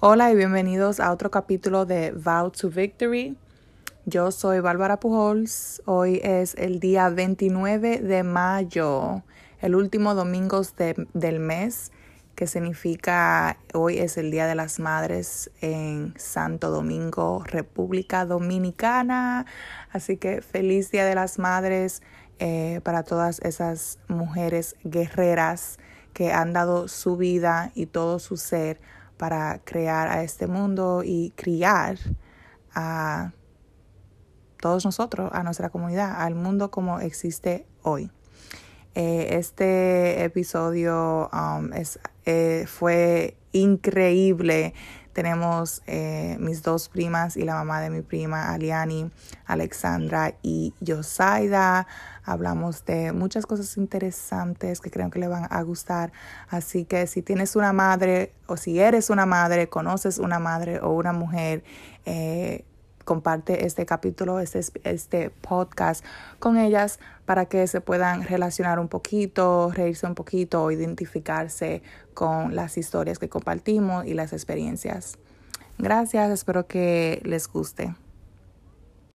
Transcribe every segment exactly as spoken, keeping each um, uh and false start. Hola y bienvenidos a otro capítulo de Vow to Victory. Yo soy Bárbara Pujols. Hoy es el día veintinueve de mayo, el último domingo de, del mes, que significa hoy es el Día de las Madres en Santo Domingo, República Dominicana. Así que feliz Día de las Madres eh, para todas esas mujeres guerreras que han dado su vida y todo su ser para crear a este mundo y criar a todos nosotros, a nuestra comunidad, al mundo como existe hoy. Eh, este episodio um, es, eh, fue increíble. Tenemos eh, mis dos primas y la mamá de mi prima, Aliani, Alexandra y Yosaida. Hablamos de muchas cosas interesantes que creo que le van a gustar. Así que si tienes una madre o si eres una madre, conoces una madre o una mujer, eh, comparte este capítulo, este, este podcast con ellas para que se puedan relacionar un poquito, reírse un poquito o identificarse con las historias que compartimos y las experiencias. Gracias, espero que les guste.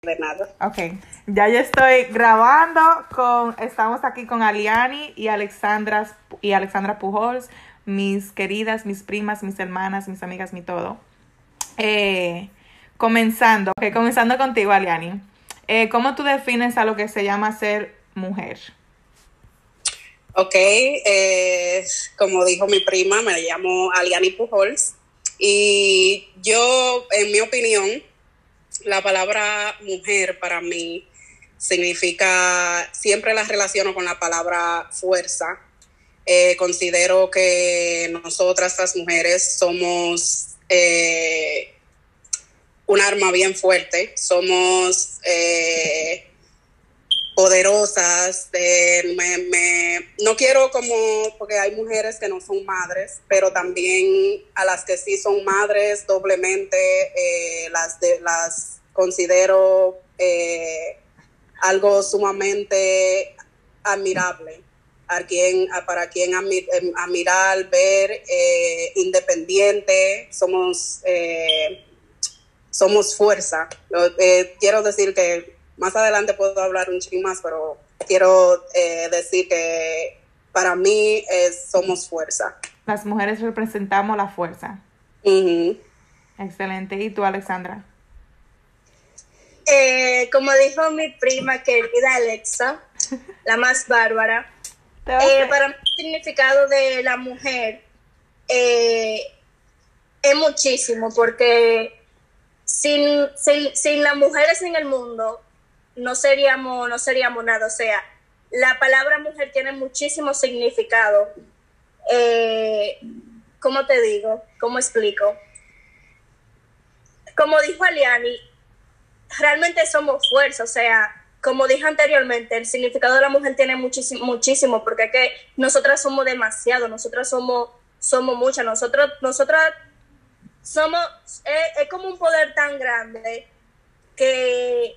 De nada. Ok, ya yo estoy grabando. Con, estamos aquí con Aliani y Alexandra, y Alexandra Pujols, mis queridas, mis primas, mis hermanas, mis amigas, mi todo. Eh... Comenzando, okay, comenzando contigo, Aliani. Eh, ¿Cómo tú defines a lo que se llama ser mujer? Ok, eh, como dijo mi prima, me llamo Aliani Pujols. Y yo, en mi opinión, la palabra mujer para mí significa, siempre la relaciono con la palabra fuerza. Eh, considero que nosotras las mujeres somos... Eh, un arma bien fuerte, somos eh, poderosas, eh, me, me, no quiero como, porque hay mujeres que no son madres, pero también a las que sí son madres doblemente, eh, las, de, las considero eh, algo sumamente admirable, a quien, a, para quien admir, admirar, ver, eh, independiente, somos... Eh, Somos fuerza. Eh, quiero decir que más adelante puedo hablar un chico más, pero quiero eh, decir que para mí es, somos fuerza. Las mujeres representamos la fuerza. Uh-huh. Excelente. ¿Y tú, Alexandra? Eh, como dijo mi prima querida Alexa, la más bárbara, eh, para mí el significado de la mujer eh, es muchísimo porque... Sin, sin, sin las mujeres en el mundo no seríamos, no seríamos nada. O sea, la palabra mujer tiene muchísimo significado. Eh, ¿Cómo te digo? ¿Cómo explico? Como dijo Aliani, realmente somos fuerza. O sea, como dije anteriormente, el significado de la mujer tiene muchísimo, muchísimo porque es que nosotras somos demasiado, nosotras somos, somos muchas, nosotros, nosotras... Somos, es, es como un poder tan grande que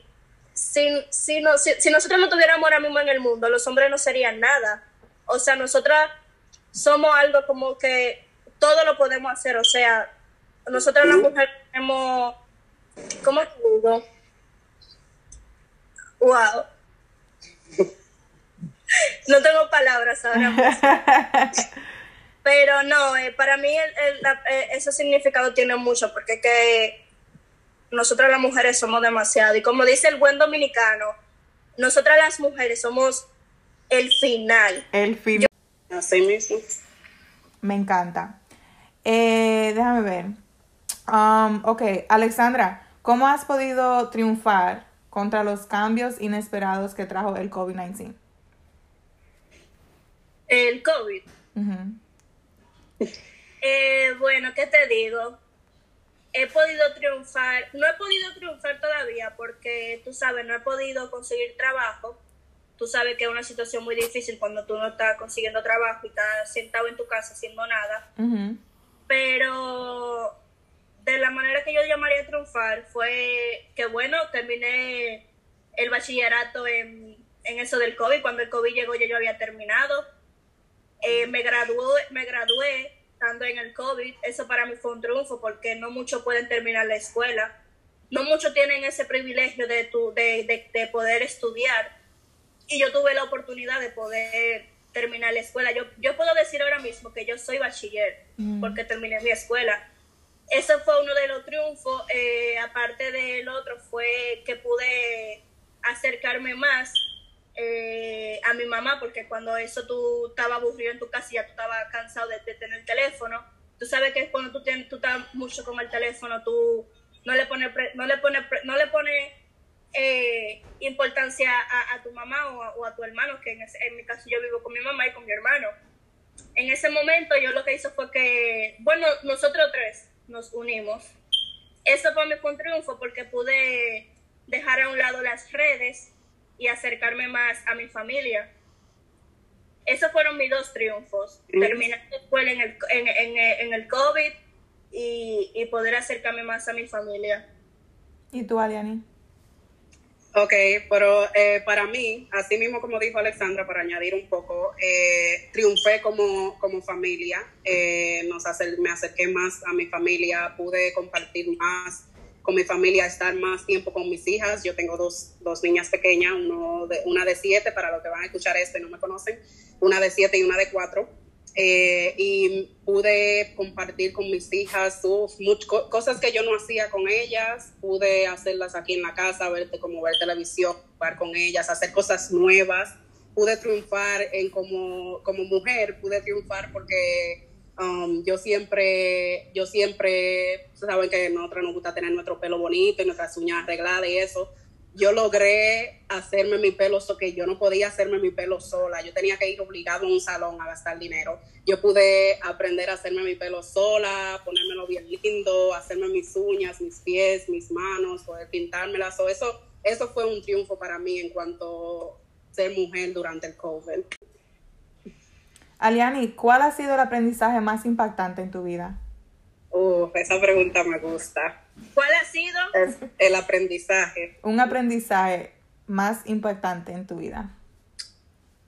si, si, no, si, si nosotros no tuviéramos ahora mismo en el mundo, los hombres no serían nada. O sea, nosotras somos algo como que todo lo podemos hacer. O sea, nosotras las mujeres tenemos, ¿cómo te digo? Wow. No tengo palabras ahora mismo. Pero no, eh, para mí el, el, la, eh, ese significado tiene mucho, porque es que nosotras las mujeres somos demasiado. Y como dice el buen dominicano, nosotras las mujeres somos el final. El final. Así mismo. Me encanta. Eh, déjame ver. Um, ok, Alexandra, ¿cómo has podido triunfar contra los cambios inesperados que trajo el COVID diecinueve? El COVID. Uh-huh. Eh, bueno, ¿qué te digo? He podido triunfar, no he podido triunfar todavía porque, tú sabes, no he podido conseguir trabajo. Tú sabes que es una situación muy difícil cuando tú no estás consiguiendo trabajo y estás sentado en tu casa haciendo nada. Uh-huh. Pero de la manera que yo llamaría triunfar fue que, bueno, terminé el bachillerato en, en eso del COVID. Cuando el COVID llegó ya yo había terminado. Eh, me gradué, me gradué estando en el COVID, eso para mí fue un triunfo porque no muchos pueden terminar la escuela. No muchos tienen ese privilegio de, tu, de, de, de poder estudiar. Y yo tuve la oportunidad de poder terminar la escuela. Yo, yo puedo decir ahora mismo que yo soy bachiller mm. porque terminé mi escuela. Eso fue uno de los triunfos. Eh, aparte del otro fue que pude acercarme más eh, a mi mamá, porque cuando eso tú estabas aburrido en tu casa y ya tú estabas cansado de, de tener el teléfono. Tú sabes que cuando tú, tienes, tú estás mucho con el teléfono, tú no le pones no le pones no le pones eh, importancia a, a tu mamá o a, o a tu hermano, que en, ese, en mi caso yo vivo con mi mamá y con mi hermano. En ese momento yo lo que hice fue que, bueno, nosotros tres nos unimos. Eso para mí fue un triunfo porque pude dejar a un lado las redes y acercarme más a mi familia. Esos fueron mis dos triunfos. ¿Sí? Terminar la escuela en el, en, en, en el COVID y, y poder acercarme más a mi familia. ¿Y tú, Aliani? Ok, pero eh, para mí, así mismo como dijo Alexandra, para añadir un poco, eh, triunfé como, como familia, eh, nos acer- me acerqué más a mi familia, pude compartir más con mi familia, estar más tiempo con mis hijas. Yo tengo dos, dos niñas pequeñas, uno de, una de siete, para los que van a escuchar esto y no me conocen, una de siete y una de cuatro. Eh, y pude compartir con mis hijas uf, much, co- cosas que yo no hacía con ellas, pude hacerlas aquí en la casa, verte como ver televisión, jugar con ellas, hacer cosas nuevas, pude triunfar en como, como mujer, pude triunfar porque um, yo siempre, yo siempre, saben que a nosotros nos gusta tener nuestro pelo bonito y nuestras uñas arregladas y eso. Yo logré hacerme mi pelo, so que yo no podía hacerme mi pelo sola. Yo tenía que ir obligado a un salón a gastar dinero. Yo pude aprender a hacerme mi pelo sola, ponérmelo bien lindo, hacerme mis uñas, mis pies, mis manos, poder pintármelas. So eso, eso fue un triunfo para mí en cuanto a ser mujer durante el COVID. Aliani, ¿cuál ha sido el aprendizaje más impactante en tu vida? Uf, esa pregunta me gusta. ¿Cuál ha sido? Es el aprendizaje. Un aprendizaje más impactante en tu vida.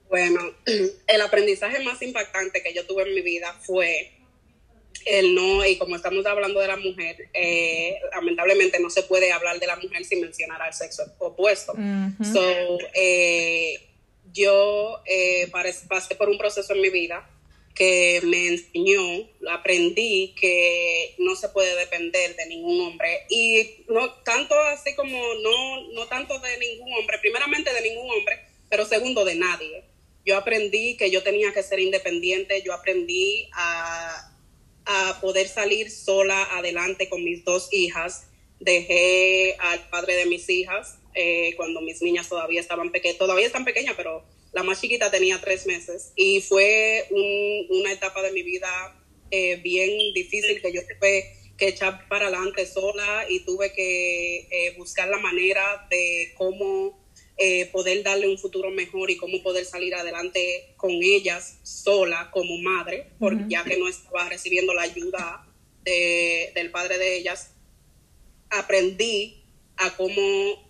Bueno, el aprendizaje más impactante que yo tuve en mi vida fue el no, y como estamos hablando de la mujer, eh, lamentablemente no se puede hablar de la mujer sin mencionar al sexo opuesto. Uh-huh. So, eh, yo eh, pasé por un proceso en mi vida que me enseñó, aprendí que no se puede depender de ningún hombre, y no tanto así como no, no tanto de ningún hombre, primeramente de ningún hombre, pero segundo de nadie. Yo aprendí que yo tenía que ser independiente, yo aprendí a, a poder salir sola adelante con mis dos hijas. Dejé al padre de mis hijas eh, cuando mis niñas todavía estaban pequeñas, todavía están pequeñas, pero la más chiquita tenía tres meses y fue un, una etapa de mi vida eh, bien difícil, que yo tuve que echar para adelante sola y tuve que eh, buscar la manera de cómo eh, poder darle un futuro mejor y cómo poder salir adelante con ellas sola como madre, porque uh-huh. ya que no estaba recibiendo la ayuda de, del padre de ellas, aprendí a cómo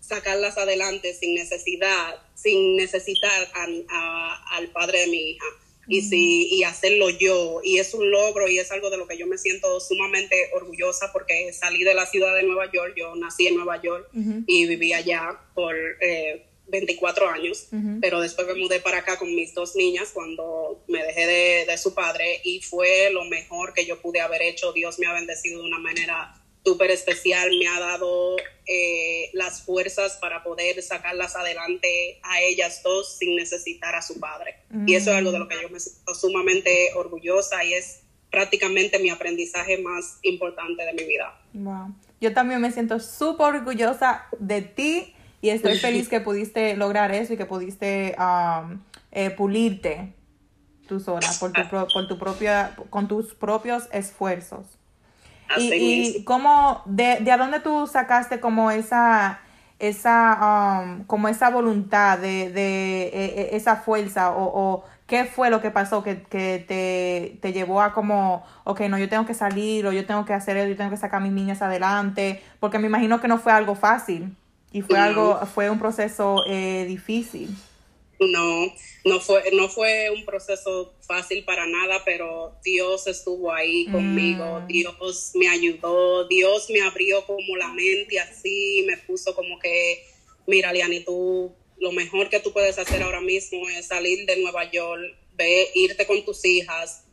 sacarlas adelante sin necesidad, sin necesitar a, a, al padre de mi hija, y, si, y hacerlo yo, y es un logro y es algo de lo que yo me siento sumamente orgullosa, porque salí de la ciudad de Nueva York. Yo nací en Nueva York uh-huh. y viví allá por eh, veinticuatro años, uh-huh. pero después me mudé para acá con mis dos niñas cuando me dejé de, de su padre, y fue lo mejor que yo pude haber hecho. Dios me ha bendecido de una manera súper especial, me ha dado eh, las fuerzas para poder sacarlas adelante a ellas dos sin necesitar a su padre. Mm. Y eso es algo de lo que yo me siento sumamente orgullosa y es prácticamente mi aprendizaje más importante de mi vida. Wow. Yo también me siento súper orgullosa de ti y estoy feliz que pudiste lograr eso y que pudiste um, eh, pulirte tú sola por tu, pro- por tu propia, con tus propios esfuerzos. Y, y cómo de, de a dónde tú sacaste como esa esa um, como esa voluntad de, de, de esa fuerza, o, o qué fue lo que pasó que, que te, te llevó a como okay, no, yo tengo que salir, o yo tengo que hacer eso, yo tengo que sacar a mis niñas adelante, porque me imagino que no fue algo fácil y fue no. algo fue un proceso eh, difícil. No, no fue, no fue un proceso fácil para nada, pero Dios estuvo ahí conmigo, mm. Dios me ayudó, Dios me abrió como la mente así, me puso como que, mira, Aliani, tú, lo mejor que tú puedes hacer ahora mismo es salir de Nueva York, ve, irte con tus hijas,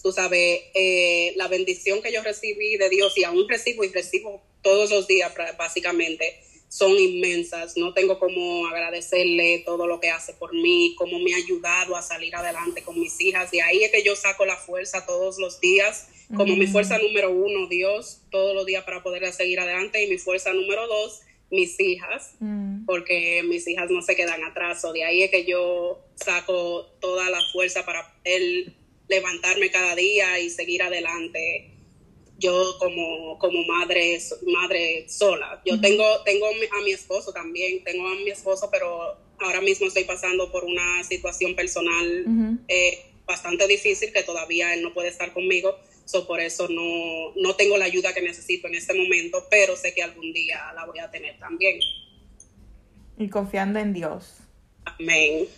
tú sabes, eh, la bendición que yo recibí de Dios, y aún recibo y recibo todos los días básicamente, son inmensas. No tengo cómo agradecerle todo lo que hace por mí, cómo me ha ayudado a salir adelante con mis hijas. De ahí es que yo saco la fuerza todos los días, como mm-hmm. mi fuerza número uno, Dios, todos los días para poder seguir adelante, y mi fuerza número dos, mis hijas, mm. porque mis hijas no se quedan atrás. De ahí es que yo saco toda la fuerza para poder levantarme cada día y seguir adelante. Yo como, como madre, madre sola. Yo uh-huh. tengo, tengo a mi esposo también, tengo a mi esposo, pero ahora mismo estoy pasando por una situación personal uh-huh. eh, bastante difícil, que todavía él no puede estar conmigo, so por eso no, no tengo la ayuda que necesito en este momento, pero sé que algún día la voy a tener también. Y confiando en Dios. Amén.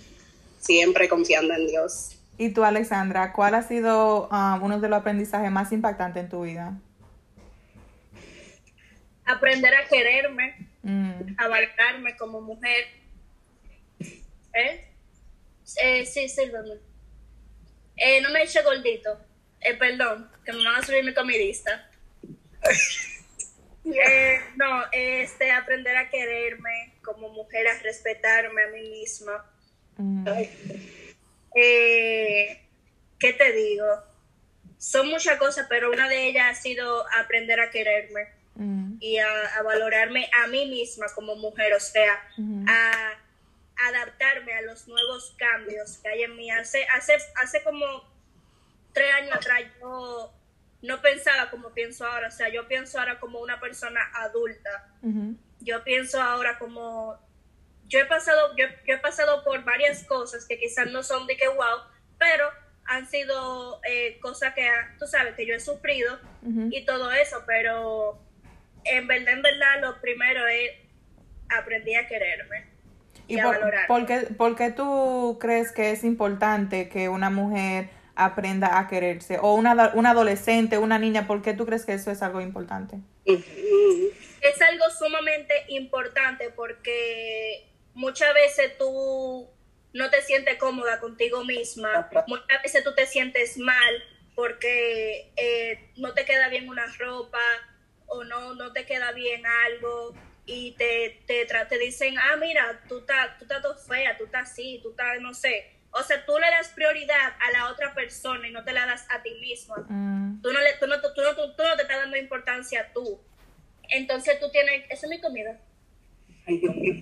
Siempre confiando en Dios. Y tú, Alexandra, ¿cuál ha sido um, uno de los aprendizajes más impactantes en tu vida? Aprender a quererme, mm. a valorarme como mujer. ¿Eh? eh sí, sí, perdón. Eh, no me eche gordito. Eh, perdón, que me van a subir mi comidista. eh, no, este, aprender a quererme como mujer, a respetarme a mí misma. Mm. Eh, ¿Qué te digo? Son muchas cosas, pero una de ellas ha sido aprender a quererme uh-huh. y a, a valorarme a mí misma como mujer, o sea, uh-huh. a adaptarme a los nuevos cambios que hay en mí. Hace, hace, hace como tres años atrás yo no pensaba como pienso ahora, o sea, yo pienso ahora como una persona adulta, uh-huh. yo pienso ahora como... Yo he pasado, yo, yo he pasado por varias cosas que quizás no son de que wow, pero han sido eh, cosas que, tú sabes, que yo he sufrido uh-huh. y todo eso, pero en verdad, en verdad, lo primero es aprendí a quererme y, y por, a valorarme. ¿Por qué, por qué tú crees que es importante que una mujer aprenda a quererse? O una, una adolescente, una niña, ¿por qué tú crees que eso es algo importante? Uh-huh. Es algo sumamente importante porque... Muchas veces tú no te sientes cómoda contigo misma. Muchas veces tú te sientes mal porque eh, no te queda bien una ropa o no, no te queda bien algo. Y te, te, te dicen, ah, mira, tú estás tú estás todo fea, tú estás así, tú estás no sé. O sea, tú le das prioridad a la otra persona y no te la das a ti misma. Mm. Tú, no le, tú, no, tú, no, tú, tú no te estás dando importancia a tú. Entonces tú tienes... Esa es mi comida. Ay, Dios mío.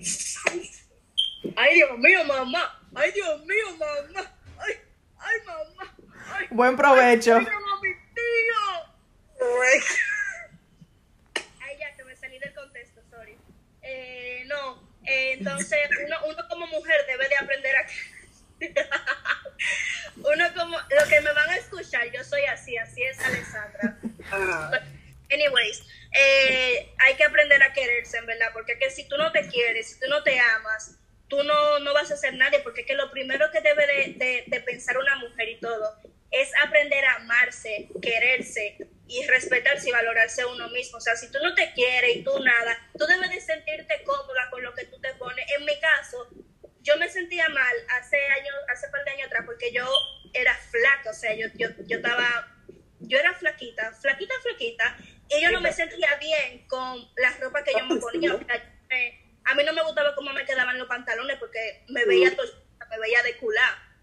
Ay, Dios mío, mamá. Ay, Dios mío, mamá. Ay, ay, mamá. Ay, buen provecho. Ay, mira, mami, tío. Ay, ya, que me salí del contexto, sorry. Eh, no, eh, entonces uno, uno como mujer debe de aprender a... uno como... Lo que me van a escuchar, yo soy así, así es Alexandra. But, anyways, eh, hay que aprender a quererse, en verdad, porque que si tú no te quieres, si tú no te amas, tú no, no vas a ser nadie, porque es que lo primero que debe de, de, de pensar una mujer y todo es aprender a amarse, quererse y respetarse y valorarse a uno mismo. O sea, si tú no te quieres y tú nada, tú debes de sentirte cómoda con lo que tú te pones. En mi caso, yo me sentía mal hace años, hace par de años atrás, porque yo era flaca, o sea, yo, yo, yo estaba, yo era flaquita, flaquita, flaquita, y yo no me sentía bien con la ropa que yo me ponía. O sea, eh, a mí no me gustaba cómo me quedaban los pantalones porque me veía to- me veía de culá.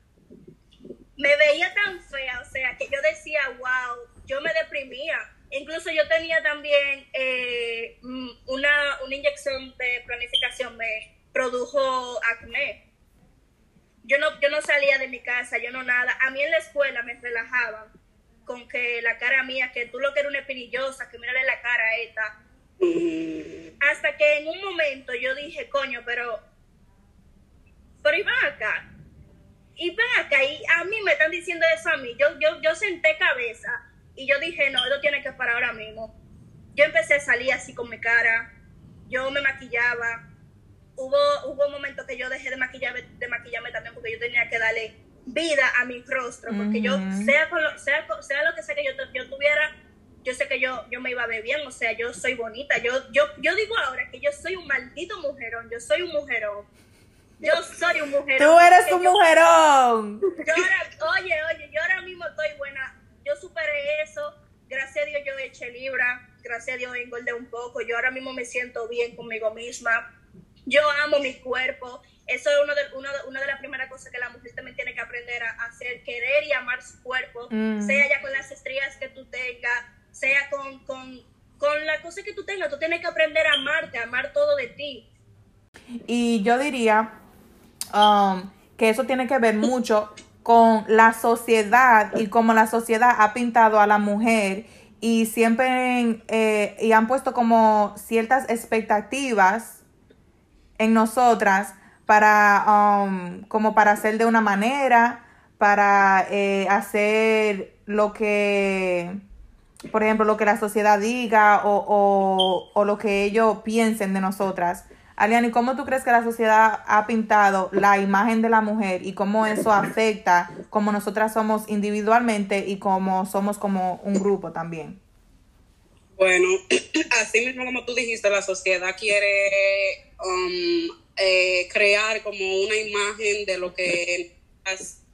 Me veía tan fea, o sea, que yo decía, wow, yo me deprimía. Incluso yo tenía también eh, una, una inyección de planificación, me produjo acné. Yo no, yo no salía de mi casa, yo no nada. A mí en la escuela me relajaban con que la cara mía, que tú lo que eres una espinillosa, que mírale la cara a esta. Hasta que en un momento yo dije, coño, pero pero iban acá iban acá y a mí me están diciendo eso a mí, yo, yo, yo senté cabeza y yo dije, no, esto tiene que parar ahora mismo. Yo empecé a salir así con mi cara, yo me maquillaba, hubo, hubo momentos que yo dejé de maquillarme, de maquillarme también, porque yo tenía que darle vida a mi rostro, porque uh-huh. yo, sea, con lo, sea, sea lo que sea que yo, yo tuviera, yo sé que yo, yo me iba a ver bien, o sea, yo soy bonita, yo, yo, yo digo ahora que yo soy un maldito mujerón, yo soy un mujerón, yo soy un mujerón. Tú eres un yo, mujerón. Yo ahora, oye, oye, yo ahora mismo estoy buena, yo superé eso, gracias a Dios yo eché libras, gracias a Dios engordé un poco, yo ahora mismo me siento bien conmigo misma, yo amo mi cuerpo. Eso es uno de, uno de, una de las primeras cosas que la mujer también tiene que aprender a hacer, querer y amar su cuerpo, mm. sea ya con las estrías que tú tengas, sea con, con, con la cosa que tú tengas, tú tienes que aprender a amarte, a amar todo de ti. Y yo diría um, que eso tiene que ver mucho con la sociedad y cómo la sociedad ha pintado a la mujer y siempre eh, y han puesto como ciertas expectativas en nosotras, para um, como para hacer de una manera, para eh, hacer lo que, por ejemplo, lo que la sociedad diga o, o, o lo que ellos piensen de nosotras. Aliani, ¿cómo tú crees que la sociedad ha pintado la imagen de la mujer y cómo eso afecta cómo nosotras somos individualmente y cómo somos como un grupo también? Bueno, así mismo como tú dijiste, la sociedad quiere... Um, Eh, crear como una imagen de lo que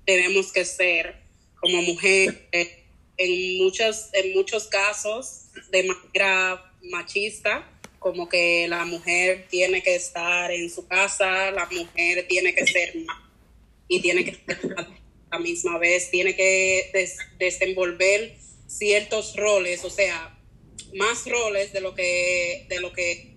tenemos que ser como mujer, eh, en muchos, en muchos casos de manera machista, como que la mujer tiene que estar en su casa, la mujer tiene que ser madre y tiene que ser a la misma vez, tiene que des- desenvolver ciertos roles, o sea, más roles de lo que de lo que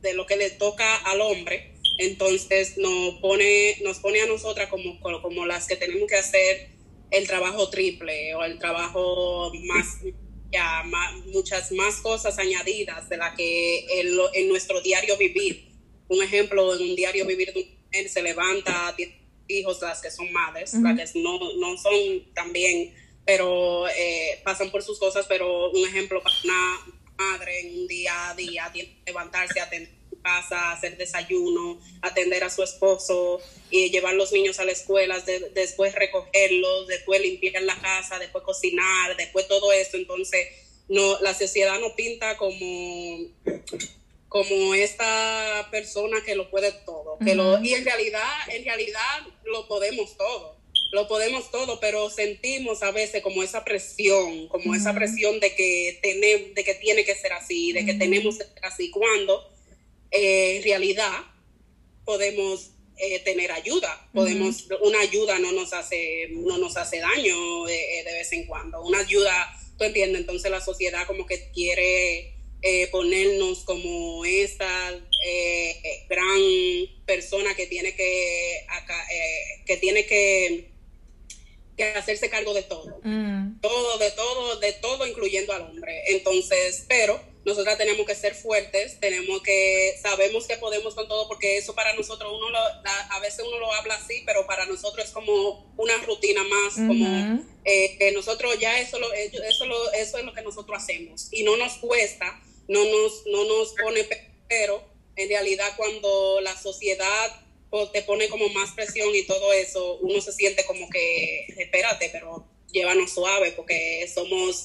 de lo que le toca al hombre. Entonces nos pone, nos pone a nosotras como, como las que tenemos que hacer el trabajo triple o el trabajo más, ya, más, muchas más cosas añadidas de las que en, lo, en nuestro diario vivir. Un ejemplo, en un diario vivir de una mujer se levanta, tiene hijos, las que son madres, uh-huh. las que no, no son también, pero eh, pasan por sus cosas, pero un ejemplo para una madre en un día a día tiene que levantarse, atender su casa, hacer desayuno, atender a su esposo y llevar los niños a la escuela, de, después recogerlos, después limpiar la casa, después cocinar, después todo esto. Entonces no, la sociedad no pinta como como esta persona que lo puede todo, que lo, y en realidad en realidad lo podemos todo. Lo podemos todo, pero sentimos a veces como esa presión, como uh-huh. esa presión de que, tener, de que tiene que ser así, de uh-huh. que tenemos que ser así, cuando eh, en realidad podemos eh, tener ayuda. Podemos, uh-huh. una ayuda no nos hace, no nos hace daño eh, de vez en cuando. Una ayuda, ¿tú entiendes? Entonces la sociedad como que quiere eh, ponernos como esta eh, gran persona que tiene que, acá, eh, que tiene que que hacerse cargo de todo, mm. todo, de todo, de todo, incluyendo al hombre. Entonces, pero nosotras tenemos que ser fuertes, tenemos que, sabemos que podemos con todo, porque eso para nosotros, uno lo, a veces uno lo habla así, pero para nosotros es como una rutina más, mm-hmm. como eh, que nosotros ya eso, lo, eso, lo, eso es lo que nosotros hacemos, y no nos cuesta, no nos, no nos pone, pero en realidad cuando la sociedad te pone como más presión y todo eso, uno se siente como que, espérate, pero llévanos suave, porque somos,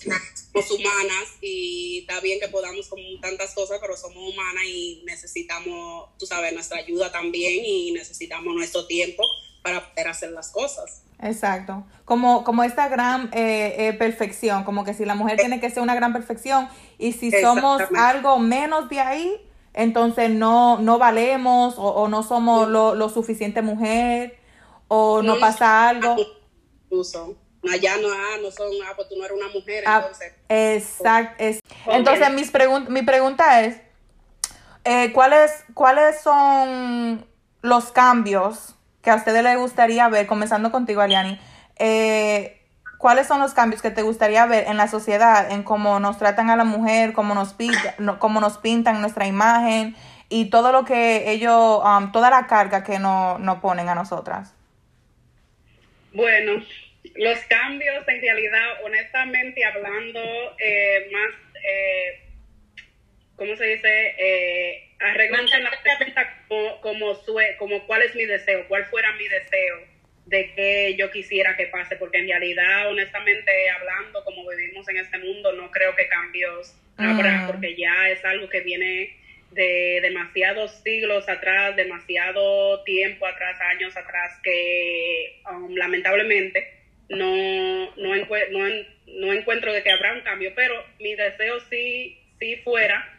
somos humanas y está bien que podamos con tantas cosas, pero somos humanas y necesitamos, tú sabes, nuestra ayuda también y necesitamos nuestro tiempo para poder hacer las cosas. Exacto, como, como esta gran eh, eh, perfección, como que si la mujer tiene que ser una gran perfección y si somos algo menos de ahí, entonces no, no valemos o, o no somos lo, lo suficiente mujer o no, no pasa algo. Incluso allá no, ah, no son, ah, pues tú no eres una mujer, ah, entonces. Exacto. Es, entonces mis pregun- mi pregunta es, eh, ¿cuáles, ¿cuáles son los cambios que a ustedes les gustaría ver, comenzando contigo, Aliani? Eh, ¿Cuáles son los cambios que te gustaría ver en la sociedad, en cómo nos tratan a la mujer, cómo nos pintan, cómo nos pintan nuestra imagen y todo lo que ellos, um, toda la carga que nos no ponen a nosotras? Bueno, los cambios en realidad, honestamente hablando, eh, más, eh, ¿cómo se dice? Eh, arreglos en la co, como, sue, como cuál es mi deseo, cuál fuera mi deseo de que yo quisiera que pase, porque en realidad, honestamente hablando, como vivimos en este mundo, no creo que cambios habrá, uh-huh. porque ya es algo que viene de demasiados siglos atrás, demasiado tiempo atrás, años atrás, que um, lamentablemente no no, encu- no, no encuentro de que habrá un cambio, pero mi deseo sí, sí fuera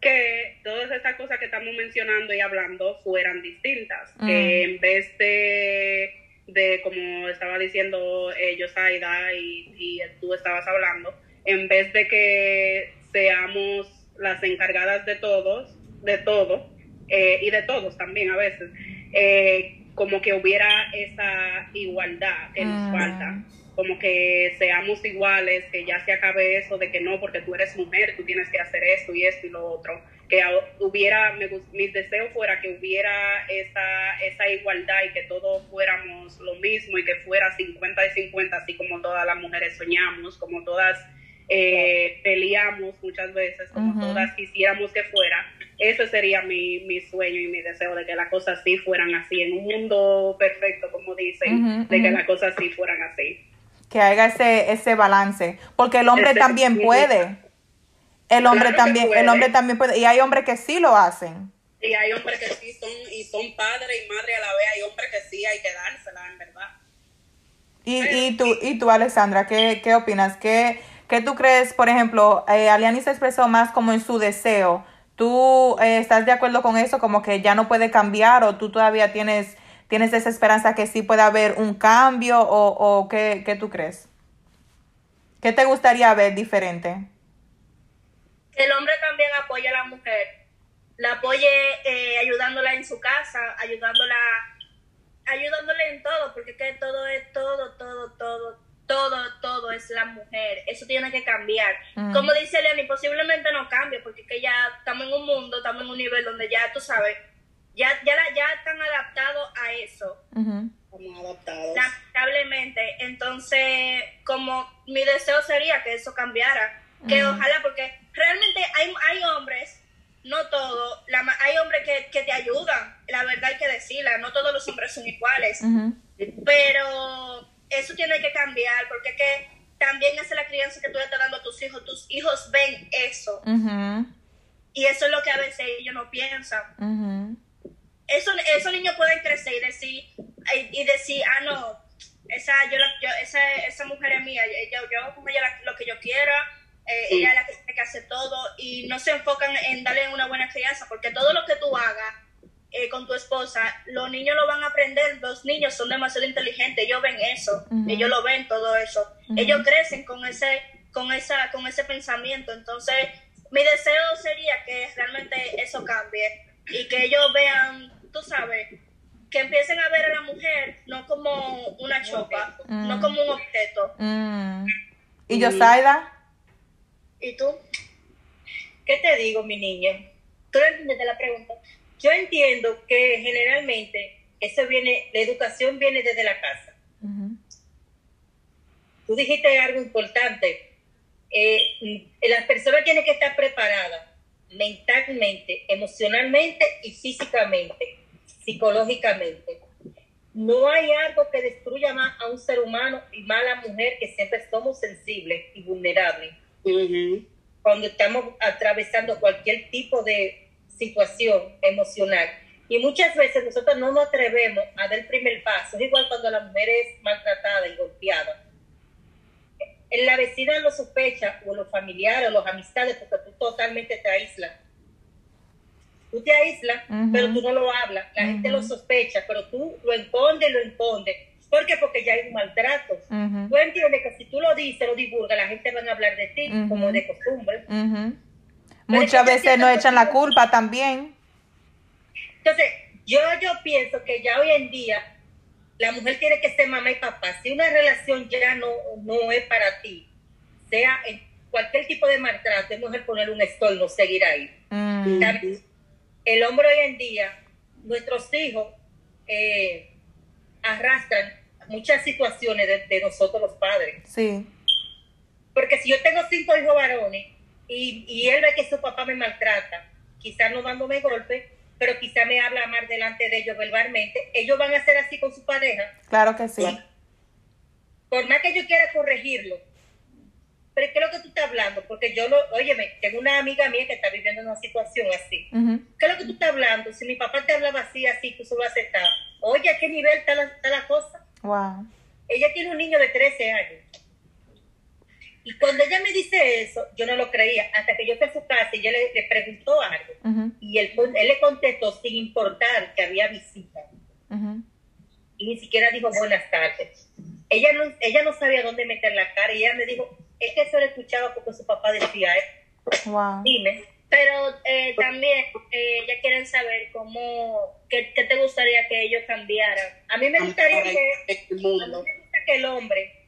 que todas estas cosas que estamos mencionando y hablando fueran distintas, mm. que en vez de, de como estaba diciendo eh, Yosaida y, y tú estabas hablando, en vez de que seamos las encargadas de todos, de todo, eh, y de todos también a veces, eh, como que hubiera esa igualdad que nos ah. falta, como que seamos iguales, que ya se acabe eso de que no, porque tú eres mujer, tú tienes que hacer esto y esto y lo otro, que hubiera, me, mis deseos fuera que hubiera esa, esa igualdad y que todos fuéramos lo mismo y que fuera cincuenta y cincuenta, así como todas las mujeres soñamos, como todas... Eh, peleamos muchas veces, como uh-huh. todas quisiéramos que fuera. Ese sería mi, mi sueño y mi deseo, de que las cosas sí fueran así, en un mundo perfecto, como dicen, uh-huh, uh-huh. de que las cosas sí fueran así. Que haya ese, ese balance, porque el hombre ese, también puede. El hombre claro también, puede. El hombre también puede, y hay hombres que sí lo hacen. Y hay hombres que sí son, y son padres y madres a la vez, hay hombres que sí hay que dársela, en verdad. Y, y tú, y tú, Alexandra, ¿qué, qué opinas? ¿Qué ¿Qué tú crees, por ejemplo, eh, Aliani se expresó más como en su deseo? ¿Tú eh, estás de acuerdo con eso, como que ya no puede cambiar, o tú todavía tienes tienes esa esperanza que sí puede haber un cambio, o, o qué, qué tú crees? ¿Qué te gustaría ver diferente? El hombre también apoya a la mujer, la apoye eh, ayudándola en su casa, ayudándola, ayudándola en todo, porque es que todo es todo, todo, todo. Todo, todo es la mujer. Eso tiene que cambiar. Mm. Como dice Aliani, posiblemente no cambie, porque es que ya estamos en un mundo, estamos en un nivel donde ya, tú sabes, ya ya, ya están adaptados a eso. Uh-huh. Estamos adaptados. Lamentablemente. Entonces, como mi deseo sería que eso cambiara. Uh-huh. Que ojalá, porque realmente hay, hay hombres, no todos, la, hay hombres que, que te ayudan. La verdad hay que decirla, no todos los hombres son iguales. Uh-huh. Pero... eso tiene que cambiar, porque es que también es la crianza que tú le estás dando a tus hijos. Tus hijos ven eso. Uh-huh. Y eso es lo que a veces ellos no piensan. Uh-huh. Eso, esos niños pueden crecer y decir, y decir ah, no, esa, yo, yo, esa, esa mujer es mía, yo, yo como ella lo que yo quiera, eh, ella es la que tiene que hacer todo, y no se enfocan en darle una buena crianza, porque todo lo que tú hagas, Eh, con tu esposa, los niños lo van a aprender. Los niños son demasiado inteligentes, ellos ven eso, uh-huh. ellos lo ven todo eso, uh-huh. ellos crecen con ese, con esa, con ese pensamiento. Entonces, mi deseo sería que realmente eso cambie y que ellos vean, tú sabes, que empiecen a ver a la mujer no como una chopa, uh-huh. no como un objeto. Uh-huh. ¿Y Yosaida? ¿Y tú? ¿Qué te digo, mi niña? ¿Tú no entendiste la pregunta? Yo entiendo que generalmente eso viene, la educación viene desde la casa. Uh-huh. Tú dijiste algo importante. Eh, las personas tienen que estar preparadas mentalmente, emocionalmente y físicamente, psicológicamente. No hay algo que destruya más a un ser humano y más a la mujer, que siempre somos sensibles y vulnerables. Uh-huh. Cuando estamos atravesando cualquier tipo de situación emocional, y muchas veces nosotros no nos atrevemos a dar el primer paso. Es igual cuando la mujer es maltratada y golpeada, la vecina lo sospecha, o los familiares, o los amistades, porque tú totalmente te aíslas, tú te aíslas, uh-huh. pero tú no lo hablas, la uh-huh. gente lo sospecha, pero tú lo escondes, lo escondes, ¿por qué? Porque ya hay un maltrato. Uh-huh. Tú entiendes que si tú lo dices, lo divulgas, la gente van a hablar de ti, uh-huh. como de costumbre. Uh-huh. Muchas veces nos echan la culpa también. Entonces, yo, yo pienso que ya hoy en día la mujer tiene que ser mamá y papá. Si una relación ya no, no es para ti, sea en cualquier tipo de maltrato, es mejor poner un stop, no seguir ahí. Mm. El hombre hoy en día, nuestros hijos eh, arrastran muchas situaciones de, de nosotros los padres. Sí. Porque si yo tengo cinco hijos varones, Y, y él ve que su papá me maltrata, quizás no dándome golpes, pero quizá me habla mal delante de ellos verbalmente, ellos van a ser así con su pareja. Claro que sí. Y, por más que yo quiera corregirlo, pero es que lo que tú estás hablando, porque yo, lo, óyeme, tengo una amiga mía que está viviendo una situación así. Uh-huh. ¿Qué es lo que tú estás hablando? Si mi papá te hablaba así, así, tú solo aceptabas. Oye, ¿a qué nivel está la, está la cosa? Wow. Ella tiene un niño de trece años. Y cuando ella me dice eso, yo no lo creía. Hasta que yo fui a su casa y ella le, le preguntó algo. Uh-huh. Y él, él le contestó sin importar que había visita. Uh-huh. Y ni siquiera dijo buenas tardes. Ella no, ella no sabía dónde meter la cara. Y ella me dijo, es que eso lo escuchaba porque su papá decía, ¿eh? Wow. Dime. Pero eh, también eh, ya quieren saber cómo, qué, qué te gustaría que ellos cambiaran. A mí me gustaría que, a mí me gusta que el hombre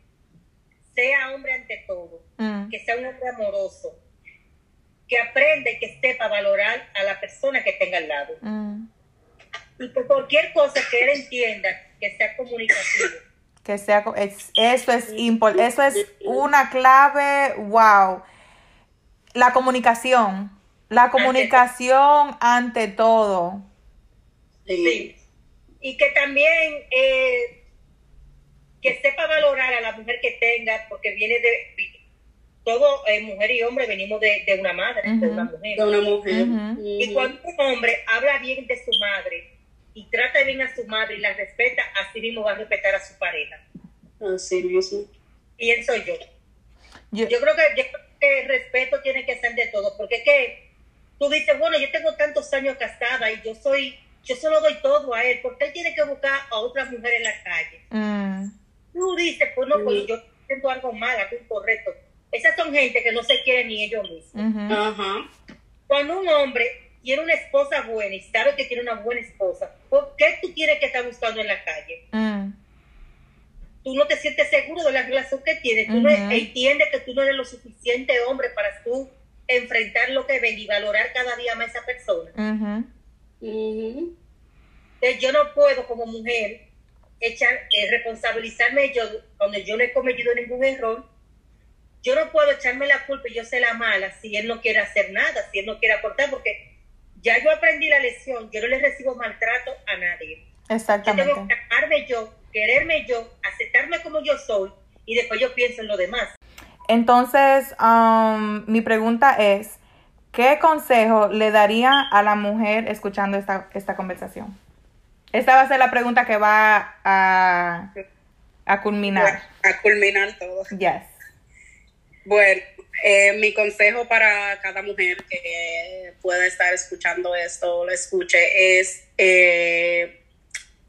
sea hombre ante todo, mm. que sea un hombre amoroso, que aprenda y que sepa valorar a la persona que tenga al lado. Mm. Y que cualquier cosa que él entienda, que sea comunicativo. Que sea, es, eso es impor, eso es una clave, wow. La comunicación, la comunicación ante todo. Ante todo. Sí. Y que también eh, que sepa valorar a la mujer que tenga, porque viene de, todo eh, mujer y hombre venimos de, de una madre, uh-huh. de una mujer. De una mujer. Uh-huh. Y cuando un hombre habla bien de su madre, y trata bien a su madre y la respeta, así mismo va a respetar a su pareja. Así mismo. Y él soy yo. Yo, yo creo que, yo creo que el respeto tiene que ser de todo, porque es que tú dices, bueno, yo tengo tantos años casada y yo soy, yo solo doy todo a él, porque él tiene que buscar a otra mujer en la calle. Mm. Tú dices, pues no, pues mm. yo siento algo mal, algo incorrecto. Esas son gente que no se quieren ni ellos mismos. Uh-huh. Uh-huh. Cuando un hombre tiene una esposa buena y sabe que tiene una buena esposa, ¿por qué tú tienes que estar buscando en la calle? Mm. Tú no te sientes seguro de la relación que tienes, tú uh-huh. no entiendes que tú no eres lo suficiente hombre para tú enfrentar lo que ven y valorar cada día más a esa persona. Uh-huh. Uh-huh. Entonces yo no puedo como mujer echar, eh, responsabilizarme yo cuando yo no he cometido ningún error. Yo no puedo echarme la culpa y yo sé la mala si él no quiere hacer nada, si él no quiere aportar, porque ya yo aprendí la lección, yo no le recibo maltrato a nadie. Exactamente. Yo tengo que amarme yo, quererme yo, aceptarme como yo soy, y después yo pienso en lo demás. Entonces, um, mi pregunta es, ¿qué consejo le daría a la mujer escuchando esta, esta conversación? Esta va a ser la pregunta que va a, a culminar. Bueno, a culminar todo. Yes. Bueno, eh, mi consejo para cada mujer que pueda estar escuchando esto, lo escuche, es eh,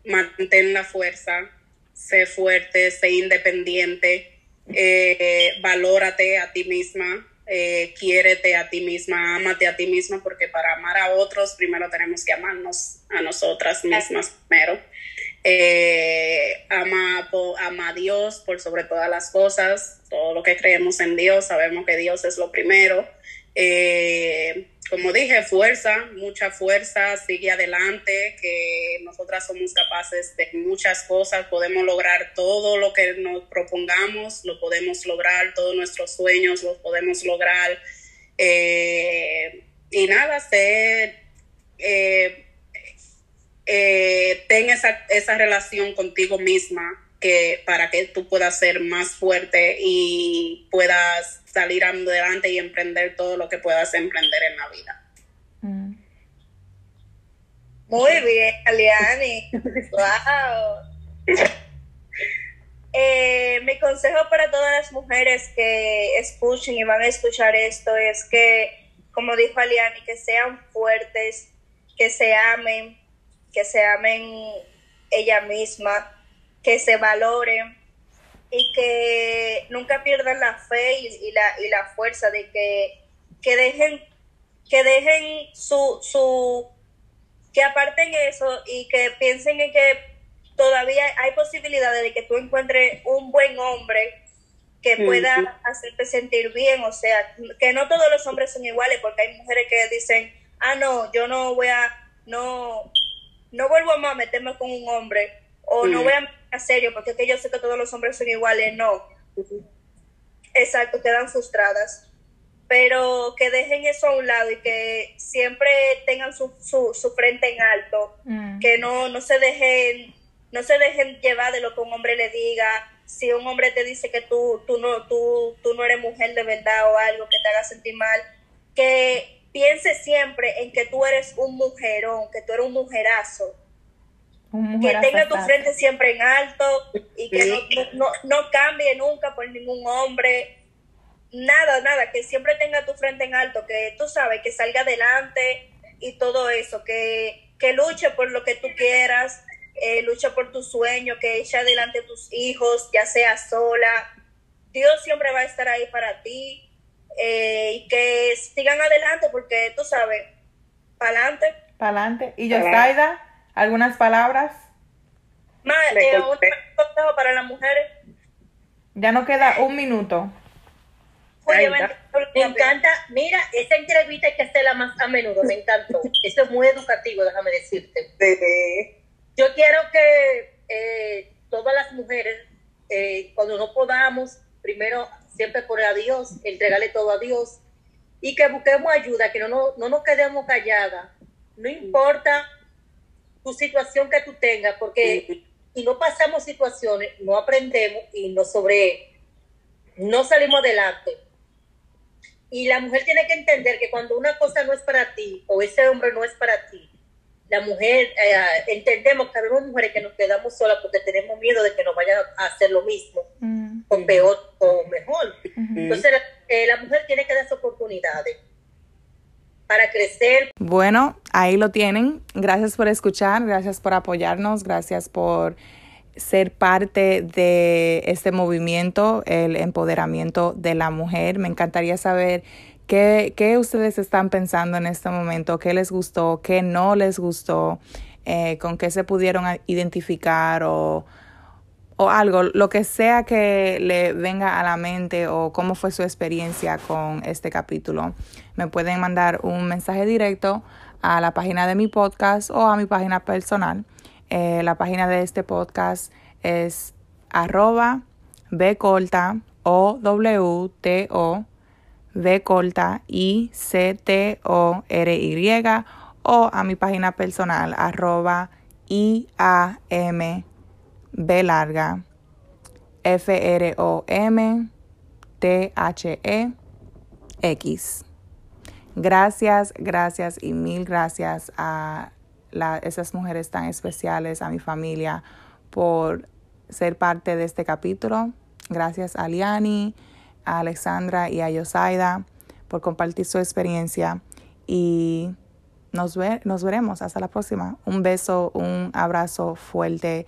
mantén la fuerza, sé fuerte, sé independiente, eh, valórate a ti misma, eh, quiérete a ti misma, ámate a ti misma, porque para amar a otros primero tenemos que amarnos a nosotras mismas primero. Eh, ama, ama a Dios por sobre todas las cosas, todo lo que creemos en Dios, sabemos que Dios es lo primero. Eh, como dije, fuerza, mucha fuerza, sigue adelante, que nosotras somos capaces de muchas cosas, podemos lograr todo lo que nos propongamos, lo podemos lograr, todos nuestros sueños los podemos lograr. Eh, y nada, ser... Eh, Eh, ten esa, esa relación contigo misma que, para que tú puedas ser más fuerte y puedas salir adelante y emprender todo lo que puedas emprender en la vida. Mm. Muy bien, Aliani. Wow. Eh, mi consejo para todas las mujeres que escuchen y van a escuchar esto es que, como dijo Aliani, que sean fuertes, que se amen, que se amen ella misma, que se valoren y que nunca pierdan la fe y, y, la, y la fuerza de que, que dejen, que dejen su, su, que aparten eso y que piensen en que todavía hay posibilidades de que tú encuentres un buen hombre que pueda sí. hacerte sentir bien, o sea, que no todos los hombres son iguales, porque hay mujeres que dicen, ah no, yo no voy a, no... no vuelvo a meterme con un hombre, o mm. no voy a meterme a serio, porque es que yo sé que todos los hombres son iguales, no. Exacto, quedan frustradas. pero que dejen eso a un lado y que siempre tengan su, su, su frente en alto, mm. que no, no se dejen no se dejen llevar de lo que un hombre le diga. Si un hombre te dice que tú, tú, no, tú, tú no eres mujer de verdad o algo que te haga sentir mal, que piense siempre en que tú eres un mujerón, que tú eres un mujerazo. Un mujerazo que tenga tu frente siempre en alto y que sí. no, no, no cambie nunca por ningún hombre. Nada, nada, que siempre tenga tu frente en alto, que tú sabes, que salga adelante y todo eso, que, que luche por lo que tú quieras, eh, luche por tus sueños, que eche adelante a tus hijos, ya sea sola. Dios siempre va a estar ahí para ti, eh, y que sigan adelante porque tú sabes, para adelante. Para adelante. Y Yosaida, ¿algunas palabras? Más, eh, un consejo para las mujeres. Ya nos queda un minuto. Oye, me, me encanta, mira, esa entrevista hay que hacerla más a menudo, me encantó. Eso es muy educativo, déjame decirte. Sí. Yo quiero que eh, todas las mujeres, eh, cuando no podamos, primero siempre poner a Dios, entregarle todo a Dios, y que busquemos ayuda, que no, no, no nos quedemos calladas. No importa tu situación que tú tengas, porque sí. si no pasamos situaciones, no aprendemos y no, sobre, no salimos adelante. Y la mujer tiene que entender que cuando una cosa no es para ti, o ese hombre no es para ti, la mujer, eh, entendemos que habemos mujeres que nos quedamos solas porque tenemos miedo de que nos vayan a hacer lo mismo, mm. o peor, o mejor. Mm-hmm. Entonces, eh, la mujer tiene que darse oportunidades para crecer. Bueno, ahí lo tienen. Gracias por escuchar, gracias por apoyarnos, gracias por ser parte de este movimiento, el empoderamiento de la mujer. Me encantaría saber qué, qué ustedes están pensando en este momento, qué les gustó, qué no les gustó, eh, con qué se pudieron identificar o, o algo, lo que sea que le venga a la mente o cómo fue su experiencia con este capítulo. Me pueden mandar un mensaje directo a la página de mi podcast o a mi página personal. Eh, la página de este podcast es arroba bcorta o w t o bcorta i c t o r y o a mi página personal arroba i a m b larga f r o m t h e x. Gracias, gracias y mil gracias a La, esas mujeres tan especiales, a mi familia, por ser parte de este capítulo. Gracias a Aliani, a Alexandra y a Yosaida por compartir su experiencia. Y nos, ve, nos veremos hasta la próxima. Un beso, un abrazo fuerte